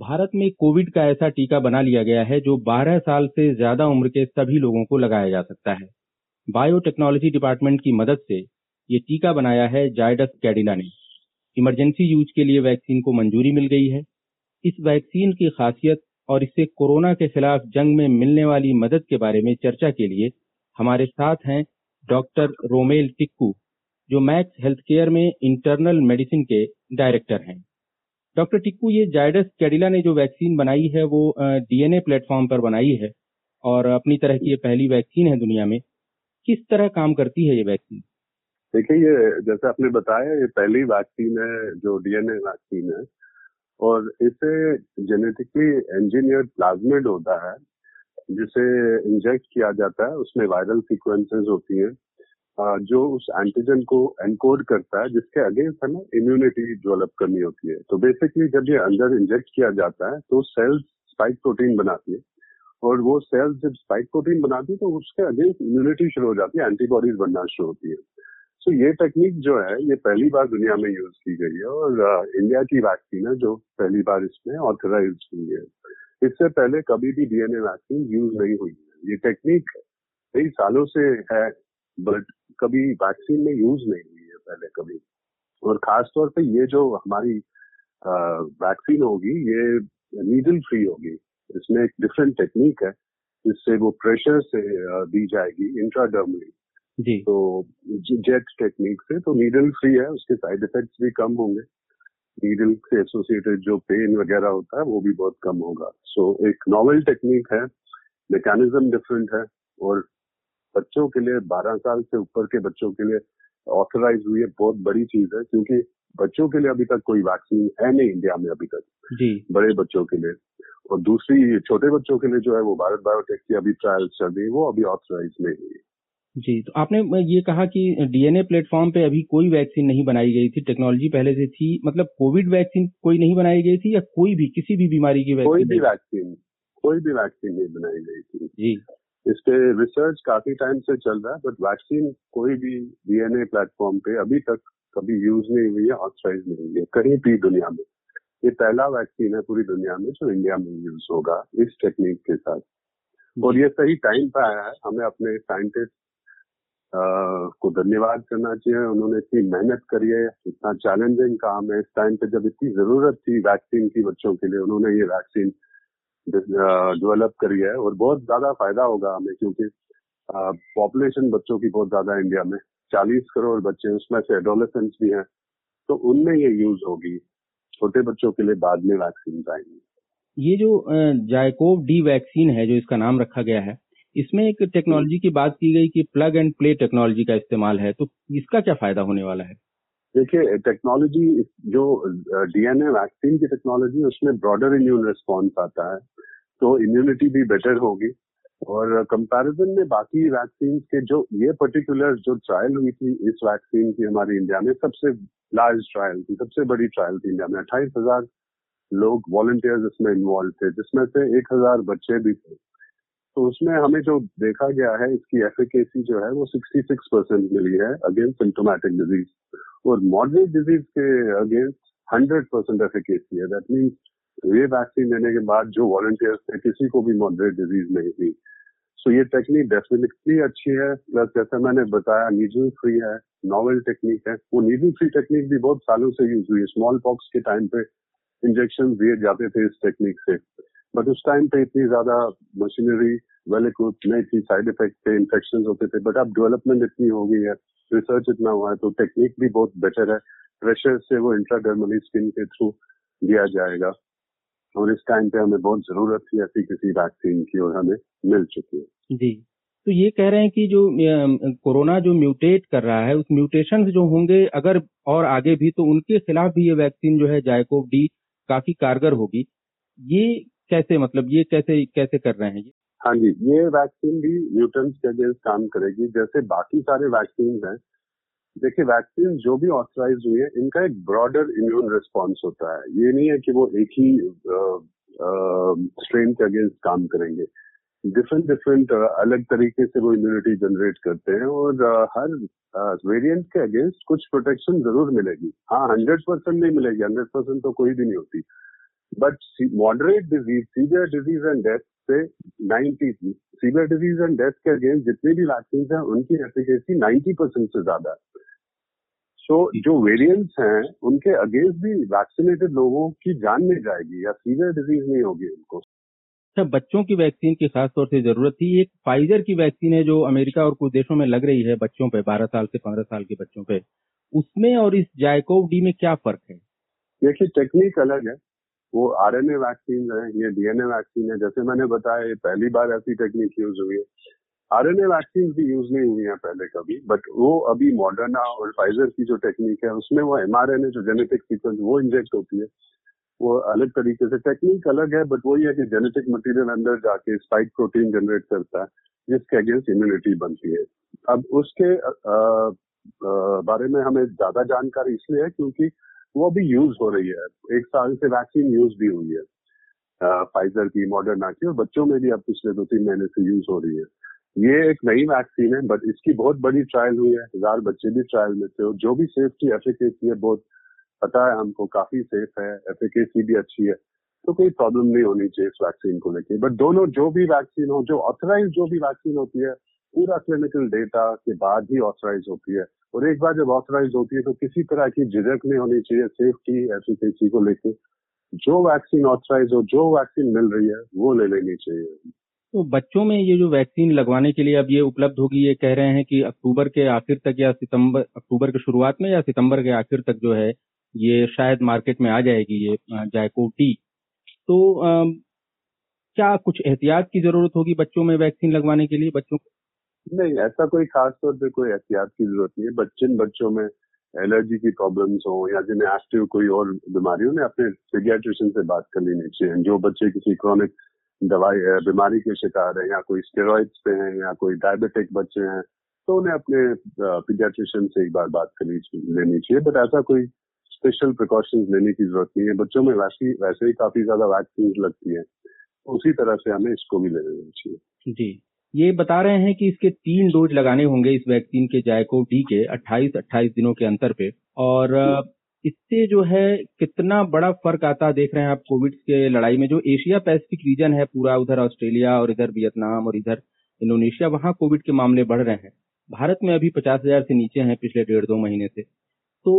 भारत में कोविड का ऐसा टीका बना लिया गया है जो 12 साल से ज्यादा उम्र के सभी लोगों को लगाया जा सकता है। बायोटेक्नोलॉजी डिपार्टमेंट की मदद से ये टीका बनाया है जायडस कैडिला ने। इमरजेंसी यूज के लिए वैक्सीन को मंजूरी मिल गई है। इस वैक्सीन की खासियत और इससे कोरोना के खिलाफ जंग में मिलने वाली मदद के बारे में चर्चा के लिए हमारे साथ हैं डॉक्टर रोमेल टिक्कू, जो मैक्स हेल्थ केयर में इंटरनल मेडिसिन के डायरेक्टर हैं। डॉक्टर टिक्कू, ये जायडस कैडिला ने जो वैक्सीन बनाई है वो डीएनए प्लेटफॉर्म पर बनाई है और अपनी तरह की ये पहली वैक्सीन है दुनिया में। किस तरह काम करती है ये वैक्सीन? देखिए, ये जैसे आपने बताया ये पहली वैक्सीन है जो डीएनए वैक्सीन है और इसे जेनेटिकली इंजीनियर्ड प्लाज्मिड होता है जिसे इंजेक्ट किया जाता है। उसमें वायरल सीक्वेंसेस होती हैं जो उस एंटीजन को एनकोड करता है जिसके अगेंस्ट हमें इम्यूनिटी डेवलप करनी होती है। तो बेसिकली जब ये अंदर इंजेक्ट किया जाता है तो सेल्स स्पाइक प्रोटीन बनाती है और वो सेल्स जब स्पाइक प्रोटीन बनाती है तो उसके अगेंस्ट इम्यूनिटी शुरू हो जाती है, एंटीबॉडीज बनना शुरू होती है। तो ये टेक्निक जो है ये पहली बार दुनिया में यूज की गई है और इंडिया की वैक्सीन है जो पहली बार इसमें ऑथराइज हुई है। इससे पहले कभी भी डीएनए वैक्सीन यूज नहीं हुई है। ये टेक्निक कई सालों से है बट कभी वैक्सीन में यूज नहीं हुई है पहले कभी। और खासतौर पे ये जो हमारी वैक्सीन होगी ये नीडल फ्री होगी। इसमें एक डिफरेंट टेक्निक है जिससे वो प्रेशर से दी जाएगी इंट्राडर्मली जी, तो जेट टेक्निक से। तो नीडल फ्री है, उसके साइड इफेक्ट्स भी कम होंगे, नीडल से एसोसिएटेड जो पेन वगैरह होता है वो भी बहुत कम होगा। सो एक नॉवेल टेक्निक है, मैकेनिज्म डिफरेंट है और बच्चों के लिए 12 साल से ऊपर के बच्चों के लिए ऑथराइज हुई है। बहुत बड़ी चीज है क्योंकि बच्चों के लिए अभी तक कोई वैक्सीन है नहीं इंडिया में अभी तक जी, बड़े बच्चों के लिए। और दूसरी छोटे बच्चों के लिए जो है वो भारत बायोटेक की अभी ट्रायल्स चल रही है, वो अभी ऑथराइज नहीं हुई जी। तो आपने ये कहा कि डीएनए प्लेटफॉर्म पे अभी कोई वैक्सीन नहीं बनाई गई थी, टेक्नोलॉजी पहले से थी। मतलब कोविड वैक्सीन कोई नहीं बनाई गई थी या कोई भी किसी भी बीमारी की वैक्सीन? कोई भी वैक्सीन नहीं बनाई गई थी जी। इस पे रिसर्च काफी टाइम से चल रहा है बट वैक्सीन कोई भी डीएनए प्लेटफॉर्म पे अभी तक कभी यूज नहीं हुई है, ऑथराइज नहीं हुई है कहीं भी दुनिया में। ये पहला वैक्सीन है पूरी दुनिया में जो इंडिया में यूज होगा इस टेक्निक के साथ। और ये सही टाइम पे आया है, हमें अपने साइंटिस्ट को धन्यवाद करना चाहिए। उन्होंने इतनी मेहनत करी है, इतना चैलेंजिंग काम है इस टाइम पे जब इतनी जरूरत थी वैक्सीन की बच्चों के लिए, उन्होंने ये वैक्सीन डेवलप करी है और बहुत ज्यादा फायदा होगा हमें क्योंकि पॉपुलेशन बच्चों की बहुत ज्यादा इंडिया में 40 करोड़ बच्चे, उसमें से एडोलेसेंट्स भी हैं, तो उनमें ये यूज होगी। छोटे बच्चों के लिए बाद में वैक्सीन आएंगी। ये जो ZyCoV-D वैक्सीन है जो इसका नाम रखा गया है, इसमें एक टेक्नोलॉजी की बात की गई कि प्लग एंड प्ले टेक्नोलॉजी का इस्तेमाल है, तो इसका क्या फायदा होने वाला है? देखिए, टेक्नोलॉजी जो डीएनए वैक्सीन की टेक्नोलॉजी उसमें ब्रॉडर इम्यून रिस्पॉन्स आता है तो इम्यूनिटी भी बेटर होगी। और कंपैरिजन में बाकी वैक्सीन के जो ये पर्टिकुलर जो ट्रायल हुई थी इस वैक्सीन की हमारी इंडिया में सबसे लार्ज ट्रायल थी, सबसे बड़ी ट्रायल थी इंडिया में। 28,000 लोग वॉलंटियर्स इसमें इन्वॉल्व थे जिसमें से 1,000 बच्चे भी थे। तो उसमें हमें जो देखा गया है इसकी एफिकेसी जो है वो 66% मिली है अगेंस्ट सिम्टोमेटिक डिजीज और मॉडरेट डिजीज के अगेंस्ट 100% एफिकेसी है। दैट मीन्स ये वैक्सीन लेने के बाद जो वॉलंटियर्स थे किसी को भी मॉडरेट डिजीज नहीं थी। सो ये टेक्निक डेफिनेटली अच्छी है, प्लस जैसा मैंने बताया नीडल फ्री है, नॉवेल टेक्निक है। वो नीडल फ्री टेक्निक भी बहुत सालों से यूज हुई है, स्मॉल पॉक्स के टाइम पे इंजेक्शन दिए जाते थे इस टेक्निक से बट उस टाइम पे इतनी ज्यादा मशीनरी वेल इक्विप्ड नहीं थी, साइड इफेक्ट पे इन्फेक्शन होते थे। बट अब डेवलपमेंट इतनी हो गई है, रिसर्च इतना हुआ है तो टेक्निक भी बहुत बेटर है। प्रेशर से वो इंट्राडर्मली स्किन के थ्रू दिया जाएगा और इस टाइम पे हमें बहुत जरूरत थी ऐसी किसी वैक्सीन की और हमें मिल चुकी है जी। तो ये कह रहे हैं कि जो कोरोना जो म्यूटेट कर रहा है उस म्यूटेशन जो होंगे अगर और आगे भी तो उनके खिलाफ भी ये वैक्सीन जो है ZyCoV-D काफी कारगर होगी। ये कैसे, मतलब ये कैसे कर रहे हैं? हाँ जी, ये वैक्सीन भी म्यूटेंट्स के अगेंस्ट काम करेगी जैसे बाकी सारे वैक्सीन हैं। देखिए, वैक्सीन जो भी ऑथराइज हुई है इनका एक ब्रॉडर इम्यून रिस्पॉन्स होता है। ये नहीं है कि वो एक ही स्ट्रेन के अगेंस्ट काम करेंगे, डिफरेंट अलग तरीके से वो इम्यूनिटी जनरेट करते हैं और हर वेरिएंट के अगेंस्ट कुछ प्रोटेक्शन जरूर मिलेगी। हाँ, 100% नहीं मिलेगी, 100% तो कोई भी नहीं होती But moderate disease, severe disease and death से 90 थी. Severe disease and death के against जितने भी vaccines हैं उनकी efficacy 90% से ज्यादा है. So जो variants हैं उनके against भी vaccinated लोगों की जान नहीं जाएगी या severe disease नहीं होगी उनको. अच्छा, बच्चों की वैक्सीन की खास तौर से जरूरत थी. एक फाइजर की वैक्सीन है जो अमेरिका और कुछ देशों में लग रही है बच्चों पे, 12 साल से 15 साल के बच्चों पे. उसमें और इस ZyCoV-D में क्या फर्क है? देखिए, टेक्निक अलग है. वो आरएनए वैक्सीन है, ये डीएनए वैक्सीन है. जैसे मैंने बताया, पहली बार ऐसी टेक्निक यूज हुई है. आरएनए वैक्सीन भी यूज नहीं हुई है पहले कभी, बट वो अभी मॉडर्ना और फाइजर की जो टेक्निक है उसमें वो एमआरएनए जो जेनेटिक सीक्वेंस वो इंजेक्ट होती है, वो अलग तरीके से. टेक्निक अलग है, बट वही है कि जेनेटिक मटीरियल अंदर जाके स्पाइक प्रोटीन जनरेट करता है जिसके अगेंस्ट इम्यूनिटी बनती है. अब उसके बारे में हमें ज्यादा जानकारी इसलिए है क्योंकि वो अभी यूज हो रही है. एक साल से वैक्सीन यूज भी हुई है फाइजर की, मॉडर्ना की, और बच्चों में भी अब पिछले 2-3 महीने से यूज हो रही है. ये एक नई वैक्सीन है, बट इसकी बहुत बड़ी ट्रायल हुई है. 1000 बच्चे भी ट्रायल में थे, और जो भी सेफ्टी एफिकेसी है बहुत पता है हमको, काफी सेफ है, एफिकेसी भी अच्छी है. तो कोई प्रॉब्लम नहीं होनी चाहिए इस वैक्सीन को लेकर. बट दोनों जो भी वैक्सीन हो, जो ऑथराइज जो भी वैक्सीन होती है पूरा क्लिनिकल डेटा के बाद ही ऑथराइज होती है, और एक बार जब ऑथराइज होती है तो किसी तरह की झिझक नहीं होनी चाहिए सेफ्टी एफिकेसी को लेकर. जो वैक्सीन ऑथराइज हो, जो वैक्सीन मिल रही है, वो ले लेनी चाहिए. तो बच्चों में ये जो वैक्सीन लगवाने के लिए अब ये उपलब्ध होगी, ये कह रहे हैं कि अक्टूबर के आखिर तक या अक्टूबर के शुरुआत में या सितंबर के आखिर तक जो है ये शायद मार्केट में आ जाएगी ये ZyCoV-D. तो क्या कुछ एहतियात की जरूरत होगी बच्चों में वैक्सीन लगवाने के लिए? बच्चों नहीं, ऐसा कोई खास तौर पे कोई एहतियात की जरूरत नहीं है. बच्चों में एलर्जी की प्रॉब्लम्स हो या जिन्हें एक्टिव कोई और बीमारी हो, उन्हें अपने पीडियाट्रिशियन से बात कर लेनी चाहिए. जो बच्चे किसी क्रॉनिक दवाई बीमारी के शिकार हैं या कोई स्टेरॉइड्स पे हैं या कोई डायबिटिक बच्चे हैं, तो उन्हें अपने पीडियाट्रिशियन से एक बार बात कर लेनी चाहिए. बट ऐसा कोई स्पेशल प्रिकॉशन लेने की जरूरत नहीं है. बच्चों में वैसे ही काफी ज्यादा वैक्सीन लगती है, उसी तरह से हमें इसको भी ले लेना चाहिए. जी, ये बता रहे हैं कि इसके 3 डोज लगाने होंगे इस वैक्सीन के ZyCoV-D के 28-28 दिनों के अंतर पे. और इससे जो है कितना बड़ा फर्क आता देख रहे हैं आप कोविड के लड़ाई में? जो एशिया पैसिफिक रीजन है पूरा, उधर ऑस्ट्रेलिया और इधर वियतनाम और इधर इंडोनेशिया, वहां कोविड के मामले बढ़ रहे हैं. भारत में अभी 50,000 से नीचे हैं पिछले 1.5-2 महीने से. तो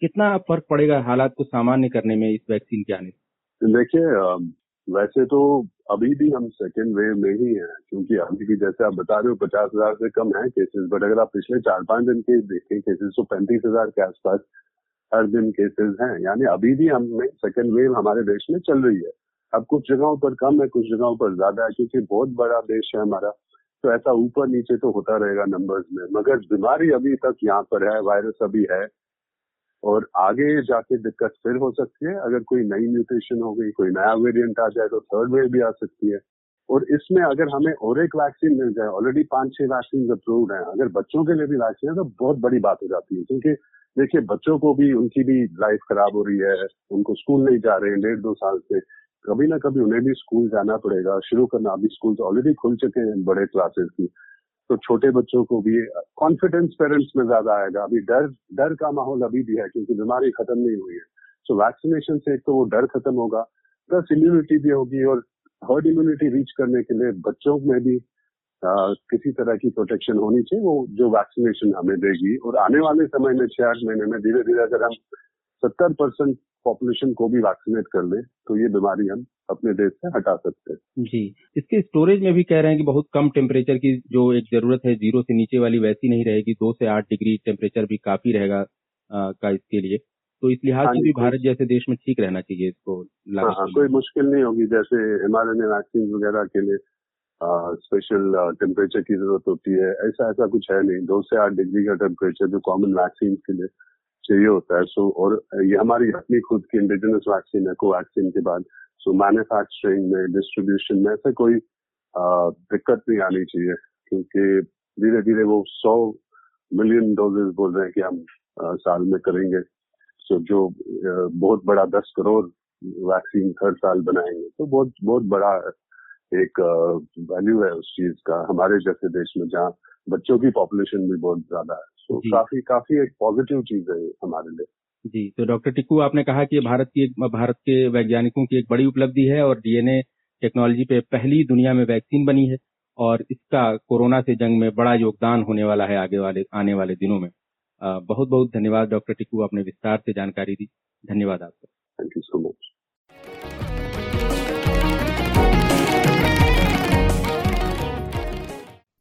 कितना फर्क पड़ेगा हालात को सामान्य करने में इस वैक्सीन के आने से? देखिए, वैसे तो अभी भी हम सेकेंड वेव में ही हैं, क्योंकि अभी भी जैसे आप बता रहे हो 50,000 से कम है केसेस. बट अगर आप पिछले 4-5 दिन के देखें केसेस, तो 35,000 के आसपास हर दिन केसेस हैं. यानी अभी भी हमें सेकेंड वेव हमारे देश में चल रही है. अब कुछ जगहों पर कम है, कुछ जगहों पर ज्यादा है, क्योंकि बहुत बड़ा देश है हमारा. तो ऐसा ऊपर नीचे तो होता रहेगा नंबर्स में, मगर बीमारी अभी तक यहाँ पर है, वायरस अभी है, और आगे जाके दिक्कत फिर हो सकती है. अगर कोई नई म्यूटेशन हो गई, कोई नया वेरिएंट आ जाए, तो 3rd वेव भी आ सकती है. और इसमें अगर हमें और एक वैक्सीन मिल जाए, ऑलरेडी 5-6 वैक्सीन अप्रूव्ड हैं, अगर बच्चों के लिए भी वैक्सीन है तो बहुत बड़ी बात हो जाती है. क्योंकि देखिए, बच्चों को भी, उनकी भी लाइफ खराब हो रही है, उनको स्कूल नहीं जा रहे हैं 1.5-2 साल से, कभी ना कभी उन्हें भी स्कूल जाना पड़ेगा, शुरू करना. अभी स्कूल ऑलरेडी खुल चुके हैं बड़े क्लासेस की, तो छोटे बच्चों को भी कॉन्फिडेंस पेरेंट्स में ज्यादा आएगा. अभी डर का माहौल अभी भी है क्योंकि बीमारी खत्म नहीं हुई है. सो वैक्सीनेशन से एक तो वो डर खत्म होगा, प्लस इम्यूनिटी भी होगी, और हर्ड इम्यूनिटी रीच करने के लिए बच्चों में भी किसी तरह की प्रोटेक्शन होनी चाहिए, वो जो वैक्सीनेशन हमें देगी. और आने वाले समय में 6-8 महीने में धीरे धीरे अगर हम 70% पॉपुलेशन को भी वैक्सीनेट कर ले, तो ये बीमारी हम अपने देश से हटा सकते हैं. जी, इसके स्टोरेज में भी कह रहे हैं कि बहुत कम टेम्परेचर की जो एक जरूरत है, 0 से नीचे वाली वैसी नहीं रहेगी. 2 से 8 डिग्री टेम्परेचर भी काफी रहेगा का इसके लिए. तो इस लिहाज से भी भारत जैसे देश में ठीक रहना चाहिए इसको. कोई मुश्किल नहीं होगी. जैसे एमआरएनए वैक्सीन वगैरह के लिए स्पेशल टेम्परेचर की जरूरत होती है, ऐसा कुछ है नहीं. 2 से 8 डिग्री का टेम्परेचर जो कॉमन वैक्सीन के लिए चाहिए होता है. सो और ये हमारी अपनी खुद की इंडिजिनस वैक्सीन है कोवैक्सीन के बाद. सो मैन्युफैक्चरिंग में, डिस्ट्रीब्यूशन में ऐसे कोई दिक्कत नहीं आनी चाहिए, क्योंकि धीरे धीरे वो 100 मिलियन डोजेस बोल रहे हैं कि हम साल में करेंगे. सो जो बहुत बड़ा 10 करोड़ वैक्सीन हर साल बनाएंगे, तो बहुत बड़ा एक वैल्यू है उस चीज का हमारे जैसे देश में, जहाँ बच्चों की पॉपुलेशन भी बहुत ज्यादा है. तो काफी एक पॉजिटिव चीज है हमारे लिए. जी, तो डॉक्टर टिक्कू आपने कहा कि भारत के वैज्ञानिकों की एक बड़ी उपलब्धि है और डीएनए टेक्नोलॉजी पे पहली दुनिया में वैक्सीन बनी है और इसका कोरोना से जंग में बड़ा योगदान होने वाला है आने वाले दिनों में। बहुत बहुत धन्यवाद डॉक्टर टिक्कू, आपने विस्तार से जानकारी दी। धन्यवाद आपका। Thank you so much.